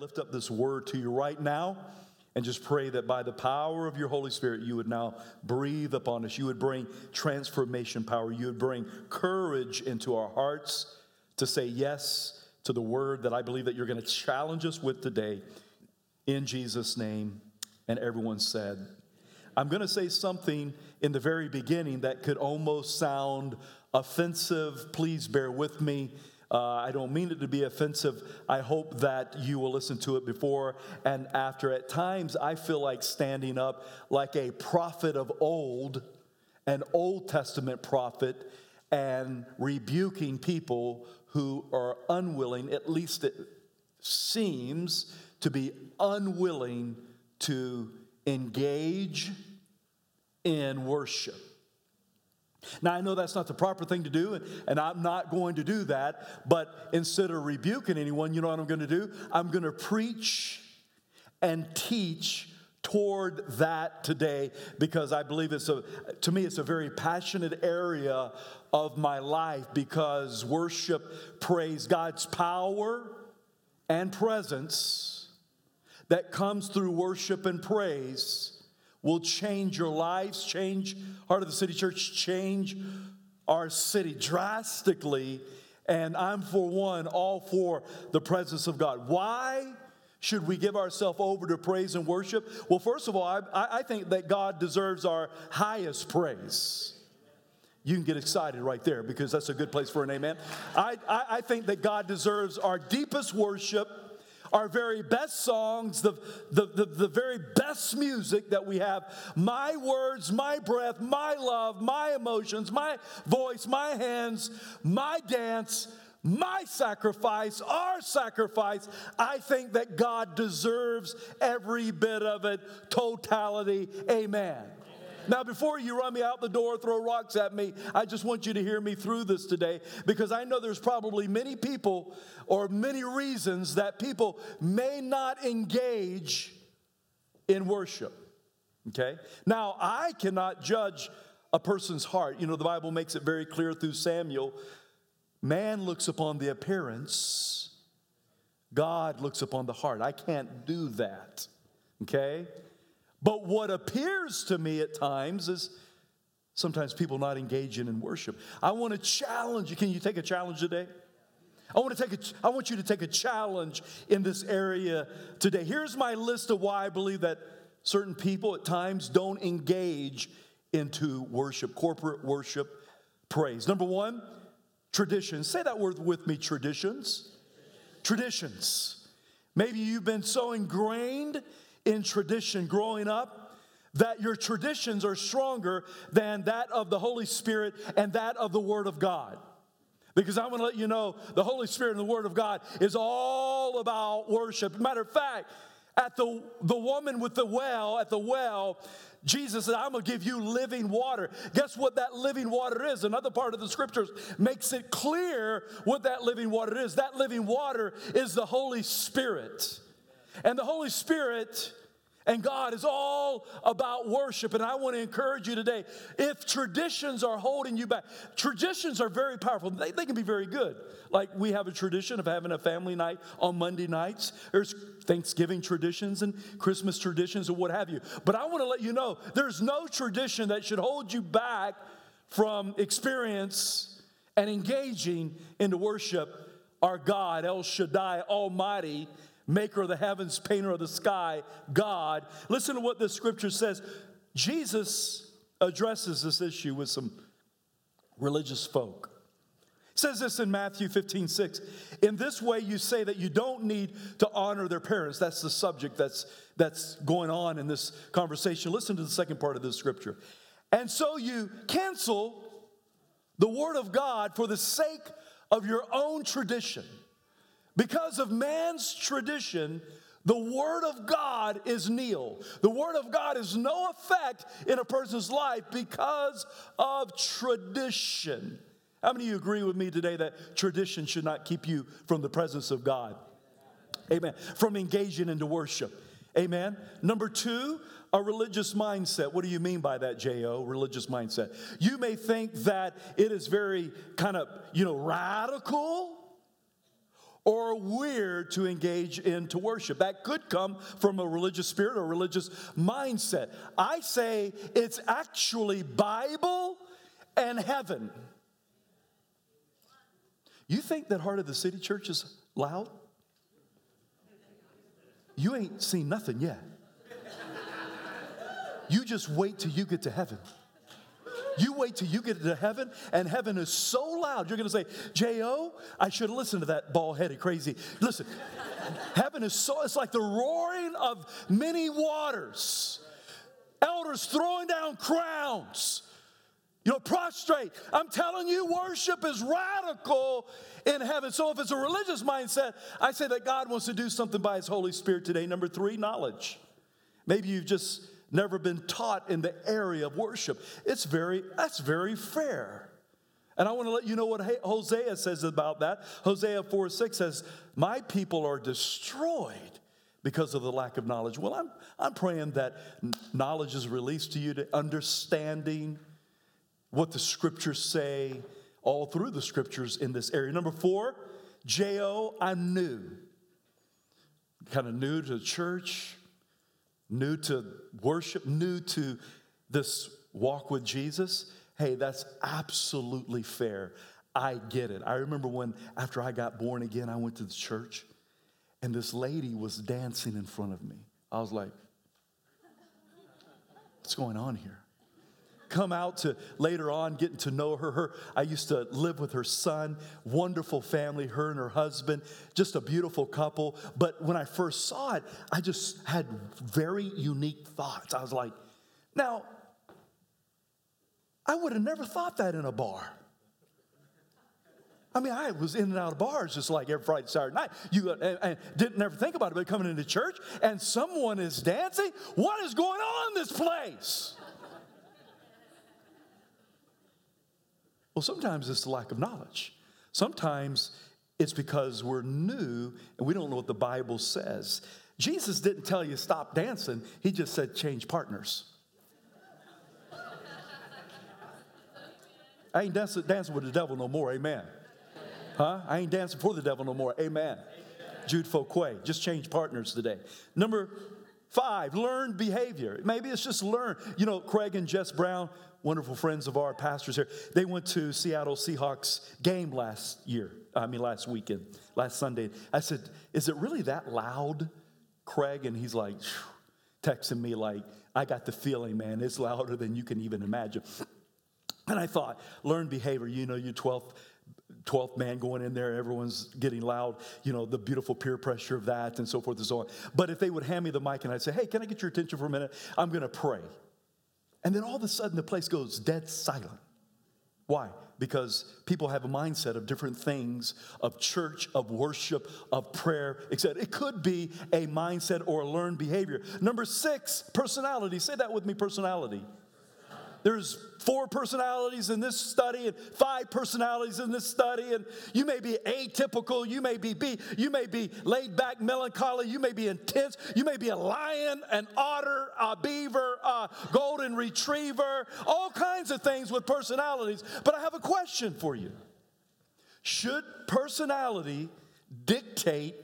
lift up this word to you right now and just pray that by the power of your Holy Spirit, you would now breathe upon us. You would bring transformation power. You would bring courage into our hearts to say yes to the word that I believe that you're going to challenge us with today. In Jesus' name, and everyone said, I'm going to say something in the very beginning that could almost sound offensive. Please bear with me. I don't mean it to be offensive. I hope that you will listen to it before and after. At times, I feel like standing up like a prophet of old, an Old Testament prophet, and rebuking people who are unwilling, at least it seems to be unwilling to engage in worship. Now, I know that's not the proper thing to do, and I'm not going to do that, but instead of rebuking anyone, you know what I'm going to do? I'm going to preach and teach toward that today, because I believe it's a very passionate area of my life, because worship prays God's power and presence that comes through worship and praise will change your lives, change Heart of the City Church, change our city drastically. And I'm, for one, all for the presence of God. Why should we give ourselves over to praise and worship? Well, first of all, I think that God deserves our highest praise. You can get excited right there because that's a good place for an amen. I think that God deserves our deepest worship, our very best songs, the very best music that we have. My words, my breath, my love, my emotions, my voice, my hands, my dance, my sacrifice, our sacrifice. I think that God deserves every bit of it, totality. Amen. Now, before you run me out the door, throw rocks at me, I just want you to hear me through this today, because I know there's probably many people or many reasons that people may not engage in worship, okay? Now, I cannot judge a person's heart. You know, the Bible makes it very clear through Samuel, man looks upon the appearance, God looks upon the heart. I can't do that, okay? But what appears to me at times is sometimes people not engaging in worship. I want to challenge you. Can you take a challenge today? I want you to take a challenge in this area today. Here's my list of why I believe that certain people at times don't engage into worship, corporate worship, praise. Number one, traditions. Say that word with me, traditions. Traditions. Maybe you've been so ingrained in tradition growing up that your traditions are stronger than that of the Holy Spirit and that of the Word of God. Because I want to let you know the Holy Spirit and the Word of God is all about worship. Matter of fact, at the woman with the well, at the well, Jesus said, I'm going to give you living water. Guess what that living water is? Another part of the scriptures makes it clear what that living water is. That living water is the Holy Spirit. And the Holy Spirit and God is all about worship. And I want to encourage you today, if traditions are holding you back, traditions are very powerful. They can be very good. Like we have a tradition of having a family night on Monday nights. There's Thanksgiving traditions and Christmas traditions and what have you. But I want to let you know, there's no tradition that should hold you back from experience and engaging into worship our God, El Shaddai, Almighty, Maker of the heavens, painter of the sky, God. Listen to what this scripture says. Jesus addresses this issue with some religious folk. It says this in Matthew 15:6. In this way you say that you don't need to honor their parents. That's the subject that's going on in this conversation. Listen to the second part of this scripture. And so you cancel the word of God for the sake of your own tradition. Because of man's tradition, the word of God is nil. The word of God is no effect in a person's life because of tradition. How many of you agree with me today that tradition should not keep you from the presence of God? Amen. From engaging into worship. Amen. Number two, a religious mindset. What do you mean by that, J.O., religious mindset? You may think that it is very kind of, radical or we're to engage in to worship. That could come from a religious spirit or religious mindset. I say it's actually Bible and heaven. You think that Heart of the City Church is loud? You ain't seen nothing yet. You just wait till you get to heaven. You wait till you get to heaven, and heaven is so loud. You're going to say, J.O., I should listen to that bald-headed crazy. Listen, heaven is so, it's like the roaring of many waters. Elders throwing down crowns. You know, prostrate. I'm telling you, worship is radical in heaven. So if it's a religious mindset, I say that God wants to do something by His Holy Spirit today. Number three, knowledge. Maybe you've just never been taught in the area of worship. That's very fair. And I want to let you know what Hosea says about that. Hosea 4:6 says, my people are destroyed because of the lack of knowledge. Well, I'm praying that knowledge is released to you, to understanding what the scriptures say, all through the scriptures in this area. Number four, J-O, I'm new. Kind of new to the church. New to worship, new to this walk with Jesus. Hey, that's absolutely fair. I get it. I remember when, after I got born again, I went to the church, and this lady was dancing in front of me. I was like, what's going on here? Come out to later on, getting to know her. I used to live with her son, wonderful family, her and her husband, just a beautiful couple. But when I first saw it, I just had very unique thoughts. I was like, now, I would have never thought that in a bar. I mean, I was in and out of bars just like every Friday, Saturday night. I didn't ever think about it, but coming into church and someone is dancing. What is going on in this place? Well, sometimes it's the lack of knowledge. Sometimes it's because we're new and we don't know what the Bible says. Jesus didn't tell you stop dancing. He just said change partners. I ain't dancing with the devil no more. Amen. Huh? I ain't dancing for the devil no more. Amen. Jude Fouquet, just change partners today. Number five, learned behavior. Maybe it's just learn. You know, Craig and Jess Brown, wonderful friends of our pastors here, they went to Seattle Seahawks game last weekend, last Sunday. I said, is it really that loud, Craig? And he's like, texting me like, I got the feeling, man, it's louder than you can even imagine. And I thought, learn behavior, you know, your 12th man going in there, everyone's getting loud, you know, the beautiful peer pressure of that and so forth and so on. But if they would hand me the mic and I'd say, hey, can I get your attention for a minute? I'm going to pray. And then all of a sudden the place goes dead silent. Why? Because people have a mindset of different things, of church, of worship, of prayer, etc. It could be a mindset or a learned behavior. Number six, personality. Say that with me, personality. There's 4 personalities in this study and 5 personalities in this study. And you may be atypical. You may be B. You may be laid back, melancholy. You may be intense. You may be a lion, an otter, a beaver, a golden retriever, all kinds of things with personalities. But I have a question for you. Should personality dictate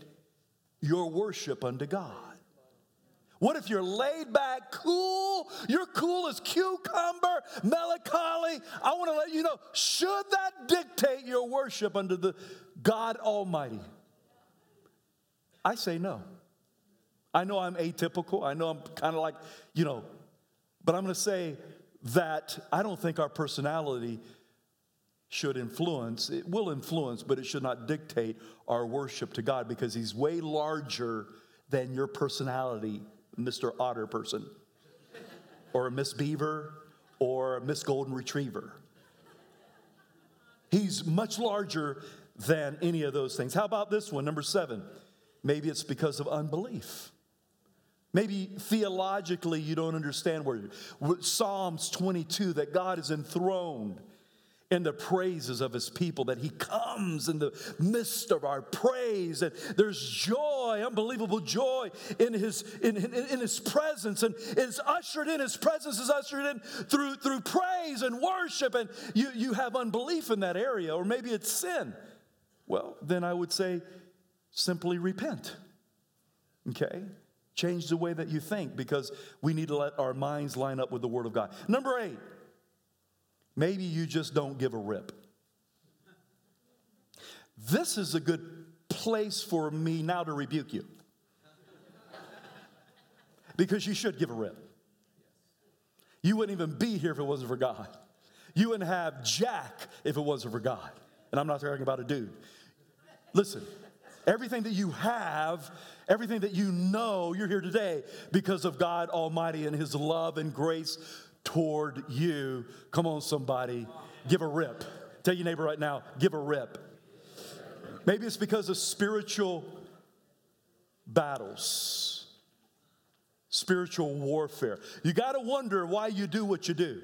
your worship unto God? What if you're laid back, cool? You're cool as cucumber, melancholy. I want to let you know, should that dictate your worship unto the God Almighty? I say no. I know I'm atypical. I know I'm kind of like, you know, but I'm going to say that I don't think our personality should influence. It will influence, but it should not dictate our worship to God because He's way larger than your personality. Mr. Otter person, or a Miss Beaver, or a Miss Golden Retriever. He's much larger than any of those things. How about this one, number 7? Maybe it's because of unbelief. Maybe theologically you don't understand where Psalms 22, that God is enthroned in the praises of His people, that He comes in the midst of our praise, and there's joy, unbelievable joy in His presence, and is ushered in. His presence is ushered in through praise and worship, and you have unbelief in that area, or maybe it's sin. Well, then I would say Simply repent. Okay? Change the way that you think, because we need to let our minds line up with the Word of God. Number 8, maybe you just don't give a rip. This is a good place for me now to rebuke you, because you should give a rip. You wouldn't even be here if it wasn't for God. You wouldn't have Jack if it wasn't for God. And I'm not talking about a dude. Listen, everything that you have, everything that you know, you're here today because of God Almighty and His love and grace toward you. Come on, somebody. Give a rip. Tell your neighbor right now, give a rip. Maybe it's because of spiritual battles, spiritual warfare. You got to wonder why you do what you do.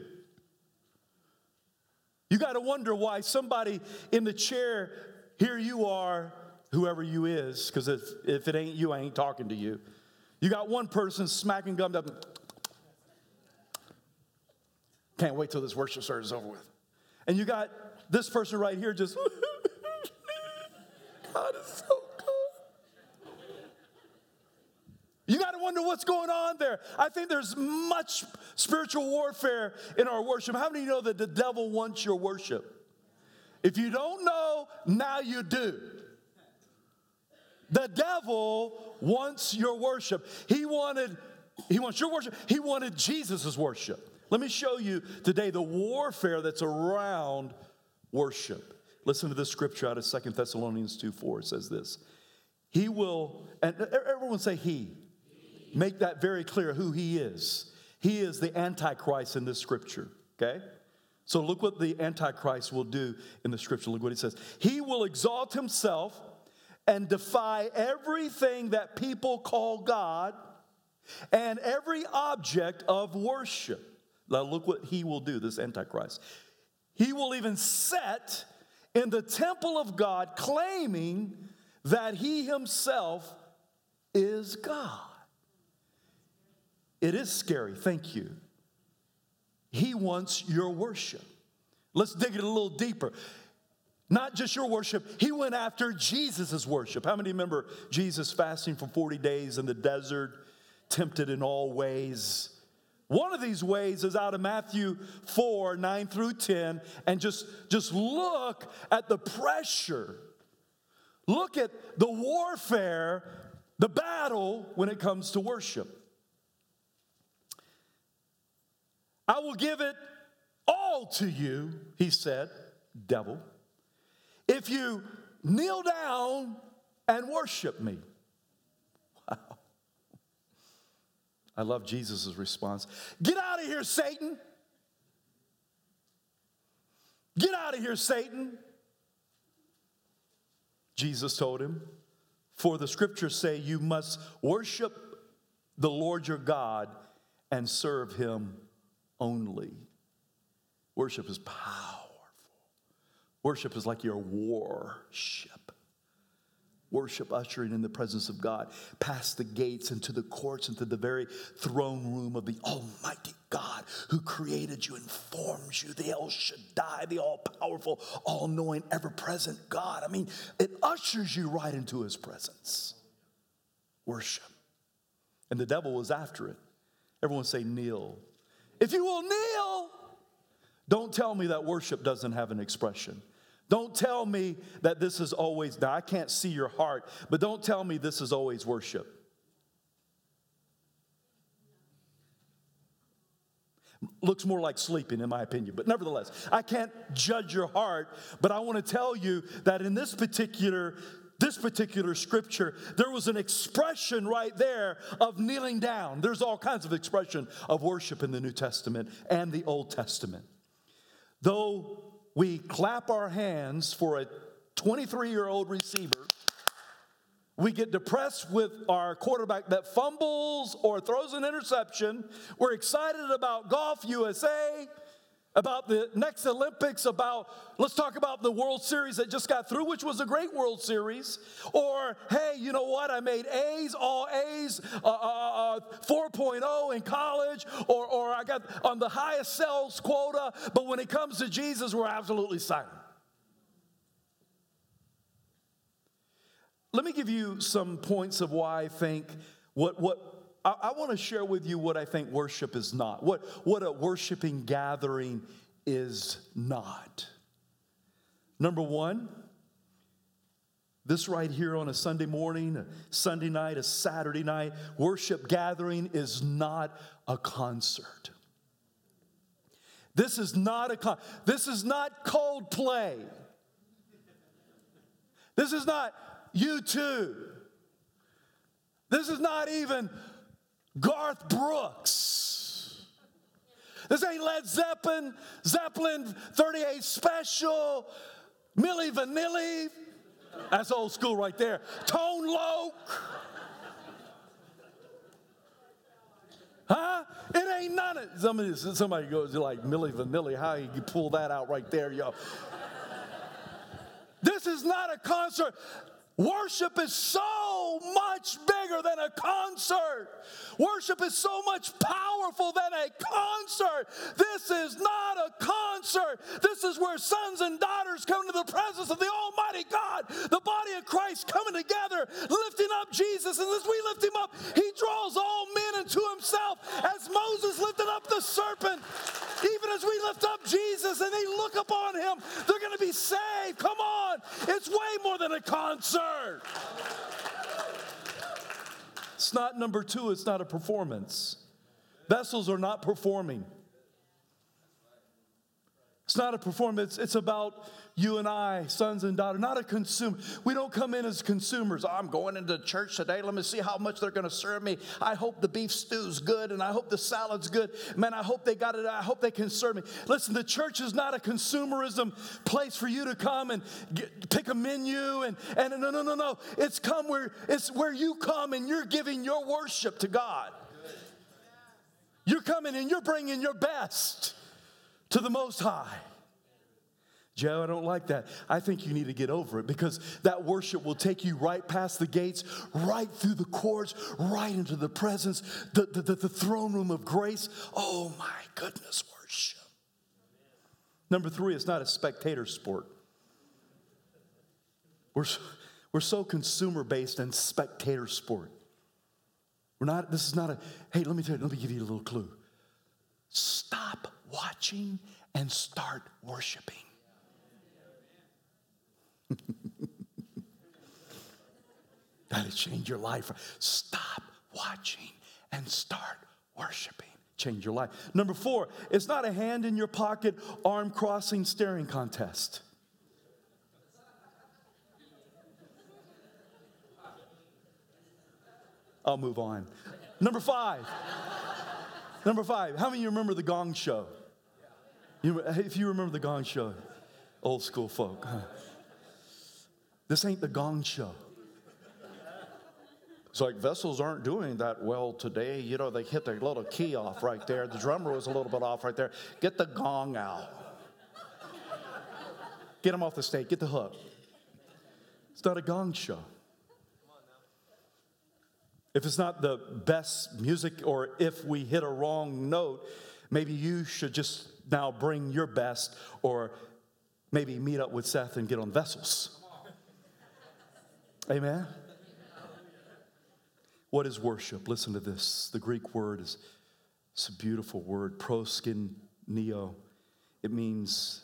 You got to wonder why somebody in the chair, here you are, whoever you is, because if it ain't you, I ain't talking to you. You got one person smacking gummed up. Can't wait till this worship service is over with. And you got this person right here just, God is so good. You got to wonder what's going on there. I think there's much spiritual warfare in our worship. How many of you know that the devil wants your worship? If you don't know, now you do. The devil wants your worship. He wants your worship. He wanted Jesus' worship. Let me show you today the warfare that's around worship. Listen to this scripture out of 2 Thessalonians 2:4. It says this. He will, and everyone say he. Make that very clear who he is. He is the Antichrist in this scripture, okay? So look what the Antichrist will do in the scripture. Look what he says. He will exalt himself and defy everything that people call God and every object of worship. Now look what he will do, this Antichrist. He will even set in the temple of God, claiming that he himself is God. It is scary. Thank you. He wants your worship. Let's dig it a little deeper. Not just your worship. He went after Jesus' worship. How many remember Jesus fasting for 40 days in the desert, tempted in all ways? One of these ways is out of Matthew 4, 9 through 10, and just look at the pressure. Look at the warfare, the battle when it comes to worship. I will give it all to you, he said, devil, if you kneel down and worship me. Wow. I love Jesus' response. Get out of here, Satan. Get out of here, Satan. Jesus told him, for the scriptures say you must worship the Lord your God and serve him only. Worship is powerful. Worship is like your worship. Worship ushering in the presence of God, past the gates into the courts, into the very throne room of the Almighty God who created you and forms you, the El Shaddai, the all-powerful, all-knowing, ever-present God. I mean, it ushers you right into his presence. Worship. And the devil was after it. Everyone say kneel. If you will kneel, don't tell me that worship doesn't have an expression. Don't tell me that this is always, now I can't see your heart, but don't tell me this is always worship. Looks more like sleeping in my opinion, but nevertheless, I can't judge your heart, but I want to tell you that in this particular scripture, there was an expression right there of kneeling down. There's all kinds of expression of worship in the New Testament and the Old Testament. Though we clap our hands for a 23-year-old receiver. We get depressed with our quarterback that fumbles or throws an interception. We're excited about Golf USA, about the next Olympics, let's talk about the World Series that just got through, which was a great World Series. Or, hey, you know what? I made A's, all A's, 4.0 in college, or I got on the highest sales quota. But when it comes to Jesus, we're absolutely silent. Let me give you some points of why I think I want to share with you what I think worship is not, what a worshiping gathering is not. Number one, this right here on a Sunday morning, a Sunday night, a Saturday night, worship gathering is not a concert. This is not this is not Coldplay. This is not U2. This is not even Garth Brooks. This ain't Led Zeppelin, Zeppelin 38 Special, Milli Vanilli. That's old school right there. Tone Loc. Huh? It ain't none of it. Somebody goes, you're like, Milli Vanilli, how you pull that out right there, y'all? This is not a concert. Worship is so much bigger than a concert. Worship is so much powerful than a concert. This is not a concert. This is where sons and daughters come to the presence of the Almighty God, the body of Christ coming together, lifting up Jesus. And as we lift him up, he draws all men into himself. As Moses lifted up the serpent, even as we lift up Jesus and they look upon him, they're going to be saved. Come on. It's way more than a concert. It's not number two, it's not a performance. Vessels are not performing. It's not a performance, it's about you and I, sons and daughters, not a consumer. We don't come in as consumers. I'm going into church today. Let me see how much they're going to serve me. I hope the beef stew's good, and I hope the salad's good. Man, I hope they got it. I hope they can serve me. Listen, the church is not a consumerism place for you to come and pick a menu. And no. It's where you come and you're giving your worship to God. You're coming and you're bringing your best to the Most High. Joe, I don't like that. I think you need to get over it, because that worship will take you right past the gates, right through the courts, right into the presence, the throne room of grace. Oh my goodness, worship. Number three, it's not a spectator sport. We're so consumer-based and spectator sport. This is not a, hey, let me give you a little clue. Stop watching and start worshiping. That'll change your life. Stop watching and start worshiping. Change your life. Number four, it's not a hand in your pocket, arm crossing staring contest. I'll move on. Number five. How many of you remember the Gong Show? If you remember the Gong Show, old school folk, huh? This ain't the Gong Show. It's like vessels aren't doing that well today. You know, they hit the little key off right there. The drummer was a little bit off right there. Get the gong out. Get them off the stage. Get the hook. It's not a Gong Show. If it's not the best music, or if we hit a wrong note, maybe you should just now bring your best, or maybe meet up with Seth and get on vessels. Amen? What is worship? Listen to this. The Greek word is, it's a beautiful word, proskuneo. It means,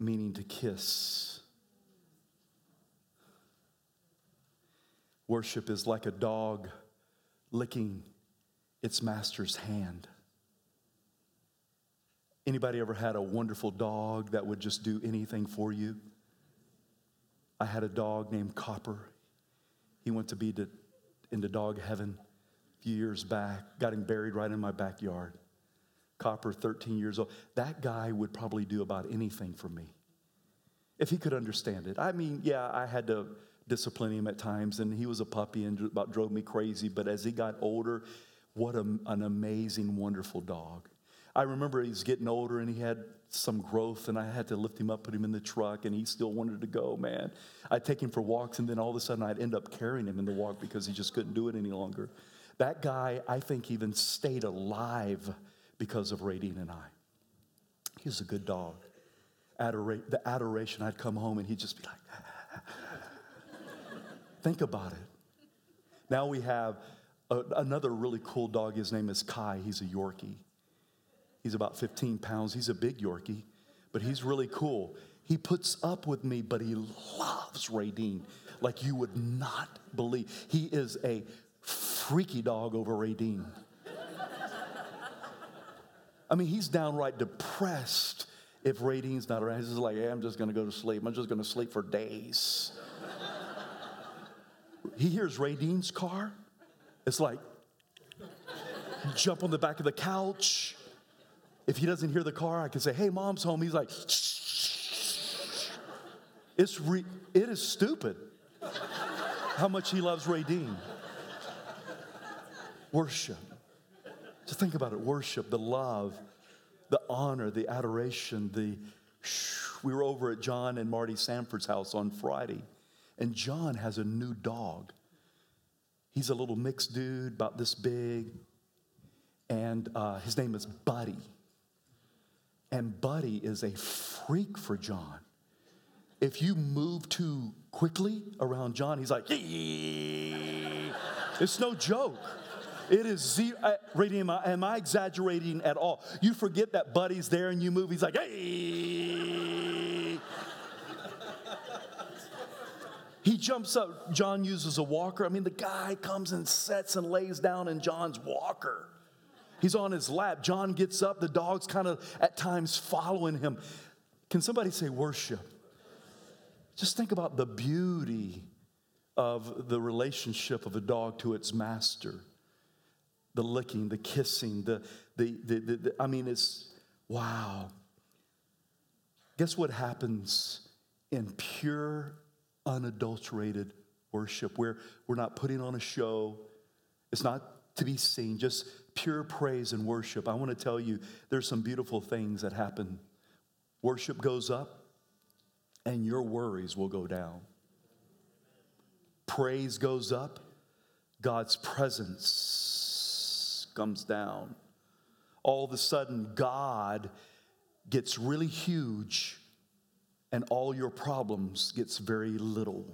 meaning to kiss. Worship is like a dog licking its master's hand. Anybody ever had a wonderful dog that would just do anything for you? I had a dog named Copper. He went to be into dog heaven a few years back. Got him buried right in my backyard. Copper, 13 years old. That guy would probably do about anything for me if he could understand it. I mean, yeah, I had to discipline him at times, and he was a puppy and about drove me crazy. But as he got older, what an amazing, wonderful dog. I remember he's getting older, and he had some growth, and I had to lift him up, put him in the truck, and he still wanted to go, man. I'd take him for walks, and then all of a sudden I'd end up carrying him in the walk because he just couldn't do it any longer. That guy, I think, even stayed alive because of Radine and I. He was a good dog. The adoration, I'd come home, and he'd just be like, Think about it. Now we have another really cool dog. His name is Kai. He's a Yorkie. He's about 15 pounds. He's a big Yorkie, but he's really cool. He puts up with me, but he loves Raydeen like you would not believe. He is a freaky dog over Raydeen. I mean, he's downright depressed if Raydeen's not around. He's just like, hey, I'm just going to go to sleep. I'm just going to sleep for days. He hears Raydeen's car. It's like, jump on the back of the couch. If he doesn't hear the car, I can say, hey, mom's home. He's like, shh. It is stupid how much he loves Raydeen. Worship. So think about it. Worship, the love, the honor, the adoration, We were over at John and Marty Sanford's house on Friday, and John has a new dog. He's a little mixed dude, about this big, and his name is Buddy. And Buddy is a freak for John. If you move too quickly around John, he's like, yee. It's no joke. It is zero. Am I exaggerating at all? You forget that Buddy's there and you move. He's like, hey. He jumps up. John uses a walker. I mean, the guy comes and sets and lays down in John's walker. He's on his lap. John gets up. The dog's kind of at times following him. Can somebody say worship? Just think about the beauty of the relationship of a dog to its master. The licking, the kissing, it's, wow. Guess what happens in pure, unadulterated worship, where we're not putting on a show, it's not to be seen, just pure praise and worship. I want to tell you, there's some beautiful things that happen. Worship goes up, and your worries will go down. Praise goes up, God's presence comes down. All of a sudden, God gets really huge and all your problems gets very little.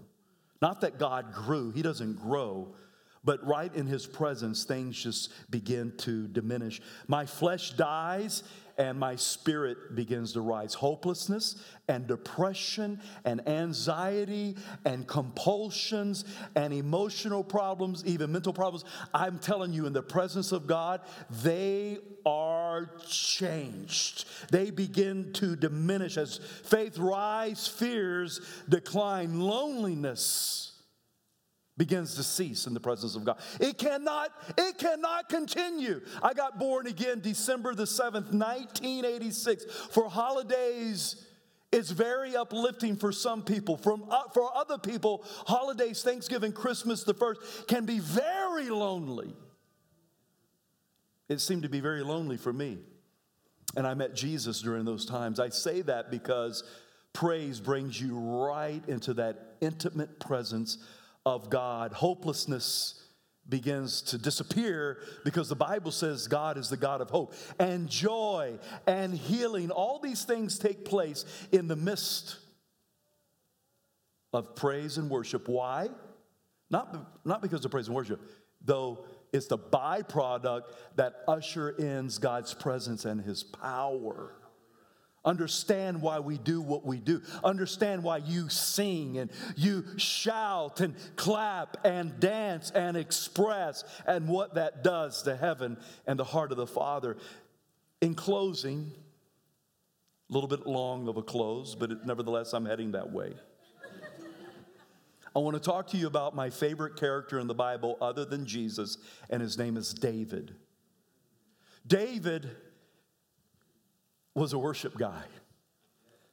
Not that God grew. He doesn't grow. But right in his presence, things just begin to diminish. My flesh dies and my spirit begins to rise. Hopelessness and depression and anxiety and compulsions and emotional problems, even mental problems. I'm telling you, in the presence of God, they are changed. They begin to diminish. As faith rises, fears decline. Loneliness begins to cease in the presence of God. It cannot continue. I got born again December the 7th, 1986. For holidays, it's very uplifting for some people. For other people, holidays, Thanksgiving, Christmas, the first, can be very lonely. It seemed to be very lonely for me. And I met Jesus during those times. I say that because praise brings you right into that intimate presence of God. Hopelessness begins to disappear because the Bible says God is the God of hope. And joy and healing, all these things take place in the midst of praise and worship. Why? Not because of praise and worship, though it's the byproduct that usher in God's presence and his power. Understand why we do what we do. Understand why you sing and you shout and clap and dance and express, and what that does to heaven and the heart of the Father. In closing, a little bit long of a close, but nevertheless, I'm heading that way. I want to talk to you about my favorite character in the Bible other than Jesus, and his name is David. David was a worship guy,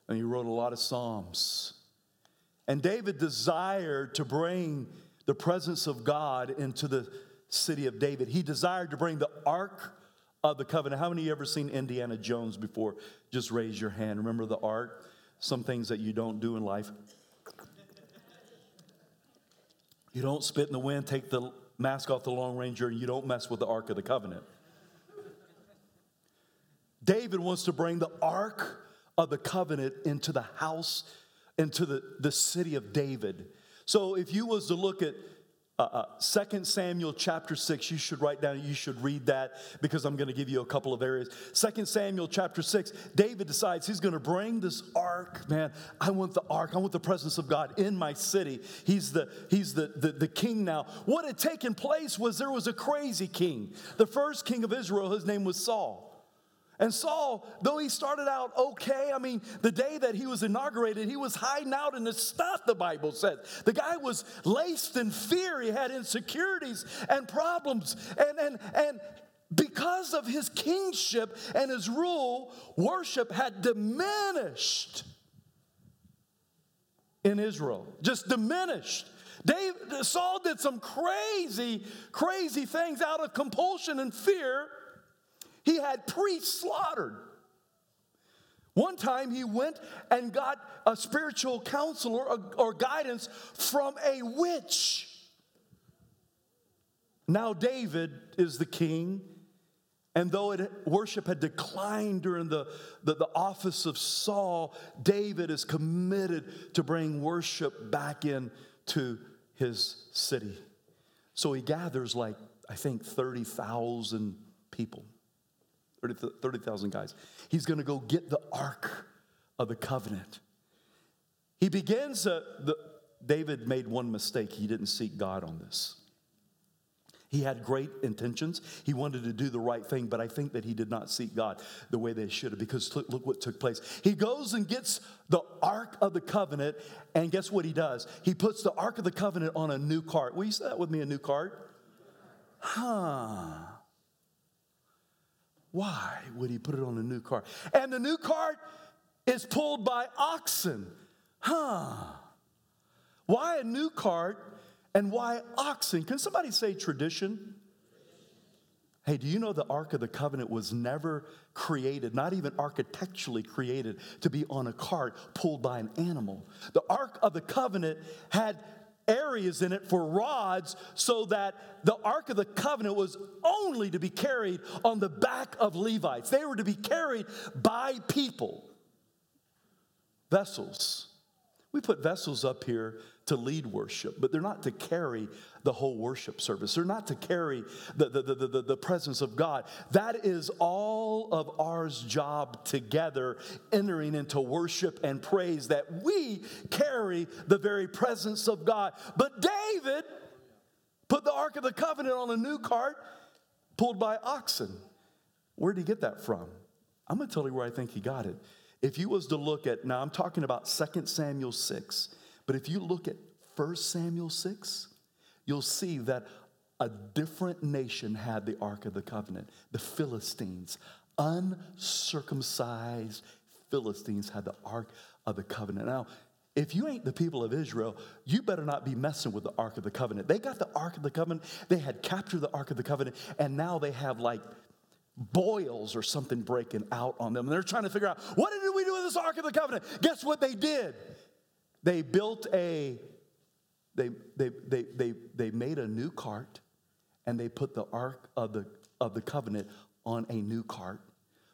and he wrote a lot of psalms. And David desired to bring the presence of God into the city of David. He desired to bring the Ark of the Covenant. How many of you ever seen Indiana Jones before? Just raise your hand. Remember the Ark? Some things that you don't do in life. You don't spit in the wind, take the mask off the Long Ranger, and you don't mess with the Ark of the Covenant. David wants to bring the Ark of the Covenant into the house, into the city of David. So if you was to look at 2 Samuel chapter 6, you should write down, you should read that, because I'm going to give you a couple of areas. 2 Samuel chapter 6, David decides he's going to bring this ark. Man, I want the ark. I want the presence of God in my city. He's the king now. What had taken place was there was a crazy king. The first king of Israel, his name was Saul. And Saul, though he started out okay, I mean, the day that he was inaugurated, he was hiding out in the stuff, the Bible says. The guy was laced in fear. He had insecurities and problems. And because of his kingship and his rule, worship had diminished in Israel. Just diminished. Saul did some crazy things out of compulsion and fear. He had priests slaughtered. One time he went and got a spiritual counselor or guidance from a witch. Now David is the king, and though worship had declined during the office of Saul, David is committed to bring worship back into his city. So he gathers 30,000 people. 30,000 guys. He's going to go get the Ark of the Covenant. He begins, David made one mistake. He didn't seek God on this. He had great intentions. He wanted to do the right thing, but I think that he did not seek God the way they should have, because look what took place. He goes and gets the Ark of the Covenant, and guess what he does? He puts the Ark of the Covenant on a new cart. Will you say that with me, a new cart? Why would he put it on a new cart? And the new cart is pulled by oxen. Why a new cart and why oxen? Can somebody say tradition? Hey, do you know the Ark of the Covenant was never created, not even architecturally created, to be on a cart pulled by an animal? The Ark of the Covenant had areas in it for rods, so that the Ark of the Covenant was only to be carried on the back of Levites. They were to be carried by people. Vessels. We put vessels up here to lead worship, but they're not to carry the whole worship service. They're not to carry the presence of God. That is all of our job together, entering into worship and praise, that we carry the very presence of God. But David put the Ark of the Covenant on a new cart pulled by oxen. Where did he get that from? I'm going to tell you where I think he got it. If you was to look at, now I'm talking about 2 Samuel 6, but if you look at 1 Samuel 6, you'll see that a different nation had the Ark of the Covenant. The Philistines, uncircumcised Philistines, had the Ark of the Covenant. Now, if you ain't the people of Israel, you better not be messing with the Ark of the Covenant. They got the Ark of the Covenant. They had captured the Ark of the Covenant, and now they have boils or something breaking out on them. And they're trying to figure out, what did we do with this Ark of the Covenant? Guess what they did? They built they made a new cart, and they put the Ark of the Covenant on a new cart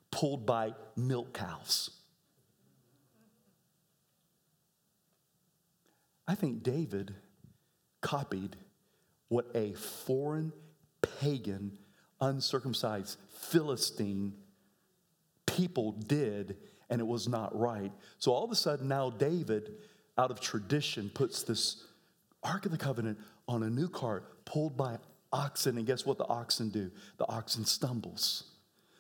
pulled by milk cows. I think David copied what a foreign, pagan, uncircumcised Philistine people did, and it was not right. So all of a sudden now David, out of tradition, puts this Ark of the Covenant on a new cart pulled by oxen. And guess what the oxen do? The oxen stumbles.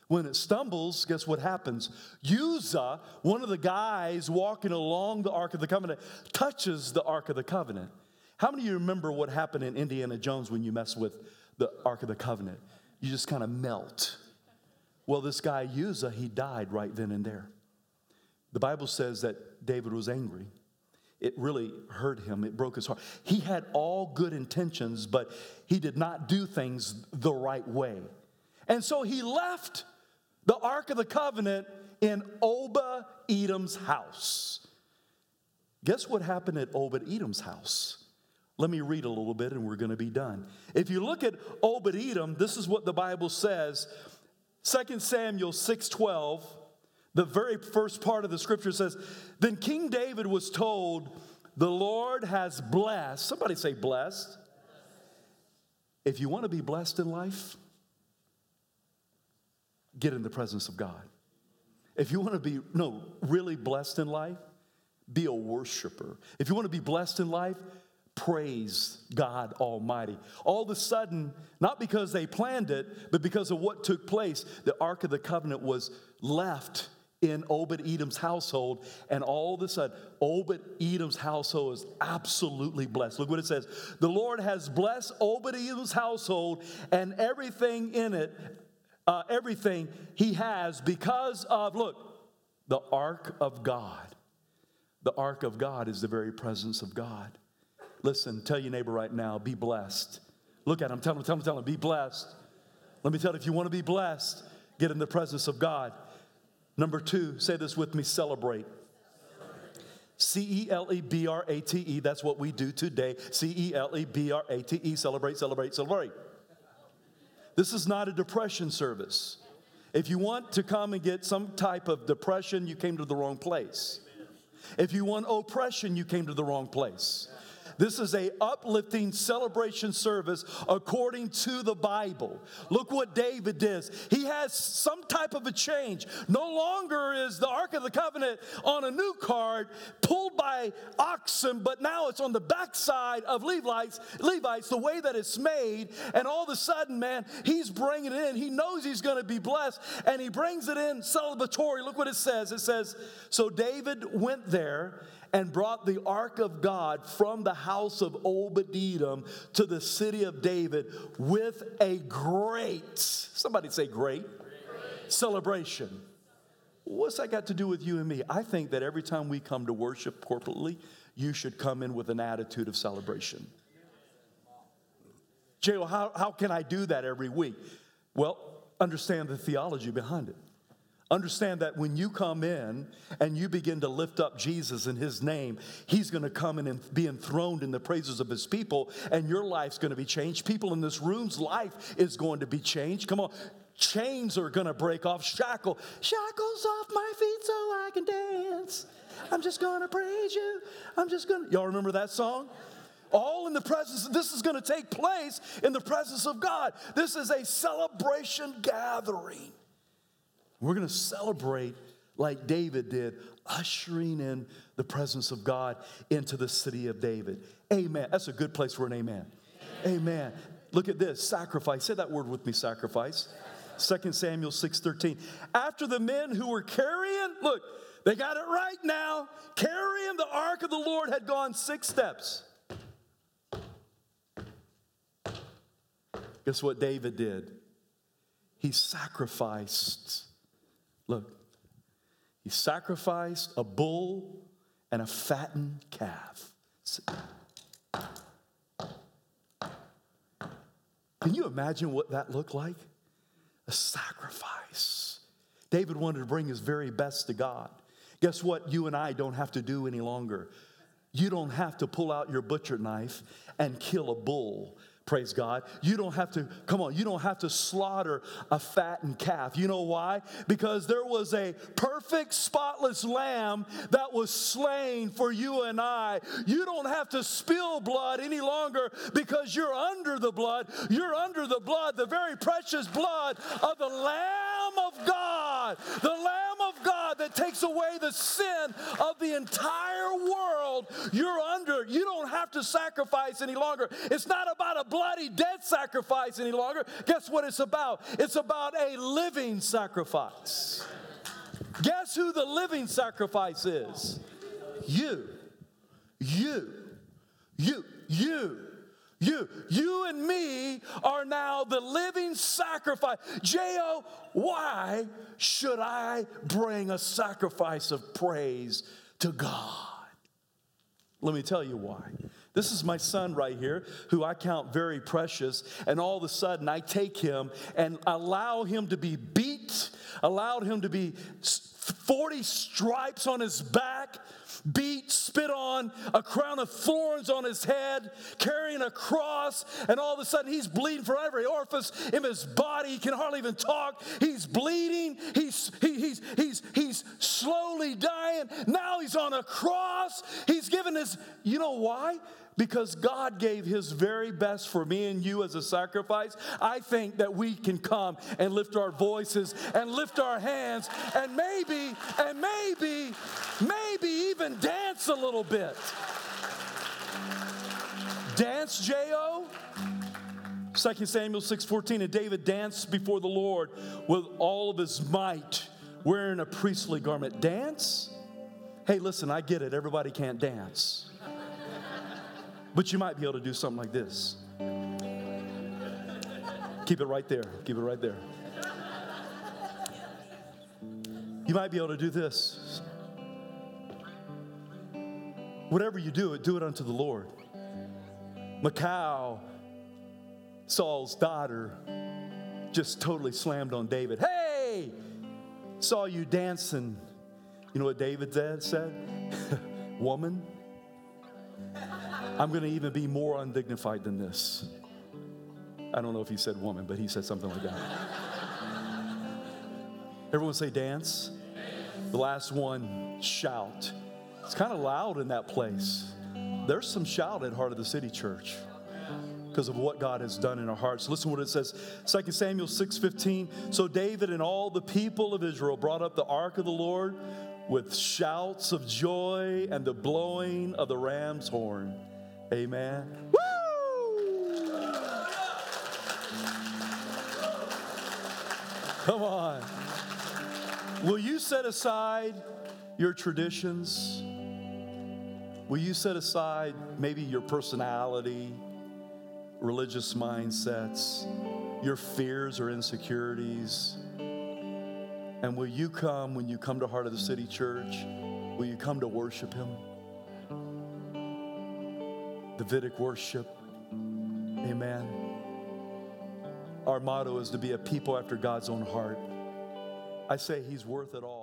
When it stumbles, guess what happens? Uzzah, one of the guys walking along the Ark of the Covenant, touches the Ark of the Covenant. How many of you remember what happened in Indiana Jones when you mess with the Ark of the Covenant? You just kind of melt. Well, this guy Uzzah, he died right then and there. The Bible says that David was angry. It really hurt him. It broke his heart. He had all good intentions, but he did not do things the right way. And so he left the Ark of the Covenant in Obed-Edom's house. Guess what happened at Obed-Edom's house? Let me read a little bit and we're going to be done. If you look at Obed-Edom, this is what the Bible says. 2 Samuel 6:12, the very first part of the scripture says, "Then King David was told, the Lord has blessed. Somebody say blessed. If you want to be blessed in life, get in the presence of God. If you want to be, really blessed in life, be a worshiper. If you want to be blessed in life, praise God Almighty. All of a sudden, not because they planned it, but because of what took place, the Ark of the Covenant was left in Obed-Edom's household, and all of a sudden, Obed-Edom's household is absolutely blessed. Look what it says. The Lord has blessed Obed-Edom's household and everything in it, everything he has because of, the Ark of God. The Ark of God is the very presence of God. Listen, tell your neighbor right now, be blessed. Look at him, tell him, be blessed. Let me tell you, if you want to be blessed, get in the presence of God. Number two, say this with me, celebrate. C-E-L-E-B-R-A-T-E, that's what we do today. C-E-L-E-B-R-A-T-E, celebrate. This is not a depression service. If you want to come and get some type of depression, you came to the wrong place. If you want oppression, you came to the wrong place. This is a uplifting celebration service according to the Bible. Look what David did. He has some type of a change. No longer is the Ark of the Covenant on a new cart pulled by oxen, but now it's on the backside of Levites, the way that it's made. And all of a sudden, man, he's bringing it in. He knows he's going to be blessed, and he brings it in celebratory. Look what it says. It says, so David went there and brought the Ark of God from the house of Obed-Edom to the city of David with a great, somebody say great, celebration. What's that got to do with you and me? I think that every time we come to worship corporately, you should come in with an attitude of celebration. Jay, how can I do that every week? Well, understand the theology behind it. Understand that when you come in and you begin to lift up Jesus in his name, he's going to come in and be enthroned in the praises of his people, and your life's going to be changed. People in this room's life is going to be changed. Come on. Chains are going to break off. Shackles off my feet so I can dance. I'm just going to praise you. Y'all remember that song? All in the presence. This is going to take place in the presence of God. This is a celebration gathering. We're going to celebrate like David did, ushering in the presence of God into the city of David. Amen. That's a good place for an amen. Amen. Amen. Look at this, sacrifice. Say that word with me, sacrifice. 2 Samuel 6:13. After the men who were carrying, they got it right now, carrying the ark of the Lord had gone 6 steps. Guess what David did? He sacrificed. He sacrificed a bull and a fattened calf. Can you imagine what that looked like? A sacrifice. David wanted to bring his very best to God. Guess what? You and I don't have to do any longer. You don't have to pull out your butcher knife and kill a bull. Praise God. You don't have to slaughter a fattened calf. You know why? Because there was a perfect spotless lamb that was slain for you and I. You don't have to spill blood any longer because you're under the blood. You're under the blood, the very precious blood of the Lamb of God. The Lamb of God that takes away the sin of the entire world. You don't have to sacrifice any longer. It's not about a bloody dead sacrifice any longer. Guess what it's about? It's about a living sacrifice. Guess who the living sacrifice is? You. You and me are now the living sacrifice. J.O., why should I bring a sacrifice of praise to God? Let me tell you why. This is my son right here, who I count very precious, and all of a sudden I take him and allow him to be beat, allowed him to be 40 stripes on his back, beat, spit on, a crown of thorns on his head, carrying a cross, and all of a sudden he's bleeding from every orifice in his body. He can hardly even talk. He's bleeding. He's slowly dying. Now he's on a cross. He's given given his, you know why? Because God gave his very best for me and you as a sacrifice. I think that we can come and lift our voices and lift our hands and maybe even dance a little bit. Dance, J.O. 2 Samuel 6:14, and David danced before the Lord with all of his might, wearing a priestly garment. Dance? Hey, listen, I get it. Everybody can't dance. But you might be able to do something like this. Keep it right there. Keep it right there. You might be able to do this. Whatever you do it unto the Lord. Michal, Saul's daughter, just totally slammed on David. Hey, saw you dancing. You know what David said? Woman, I'm going to even be more undignified than this. I don't know if he said woman, but he said something like that. Everyone say dance. The last one, shout. It's kind of loud in that place. There's some shout at Heart of the City Church because of what God has done in our hearts. Listen to what it says, 2 Samuel 6:15. So David and all the people of Israel brought up the ark of the Lord with shouts of joy and the blowing of the ram's horn. Amen. Woo! Come on. Will you set aside your traditions? Will you set aside maybe your personality, religious mindsets, your fears or insecurities? And will you come, when you come to Heart of the City Church, will you come to worship him? Davidic worship. Amen. Our motto is to be a people after God's own heart. I say he's worth it all.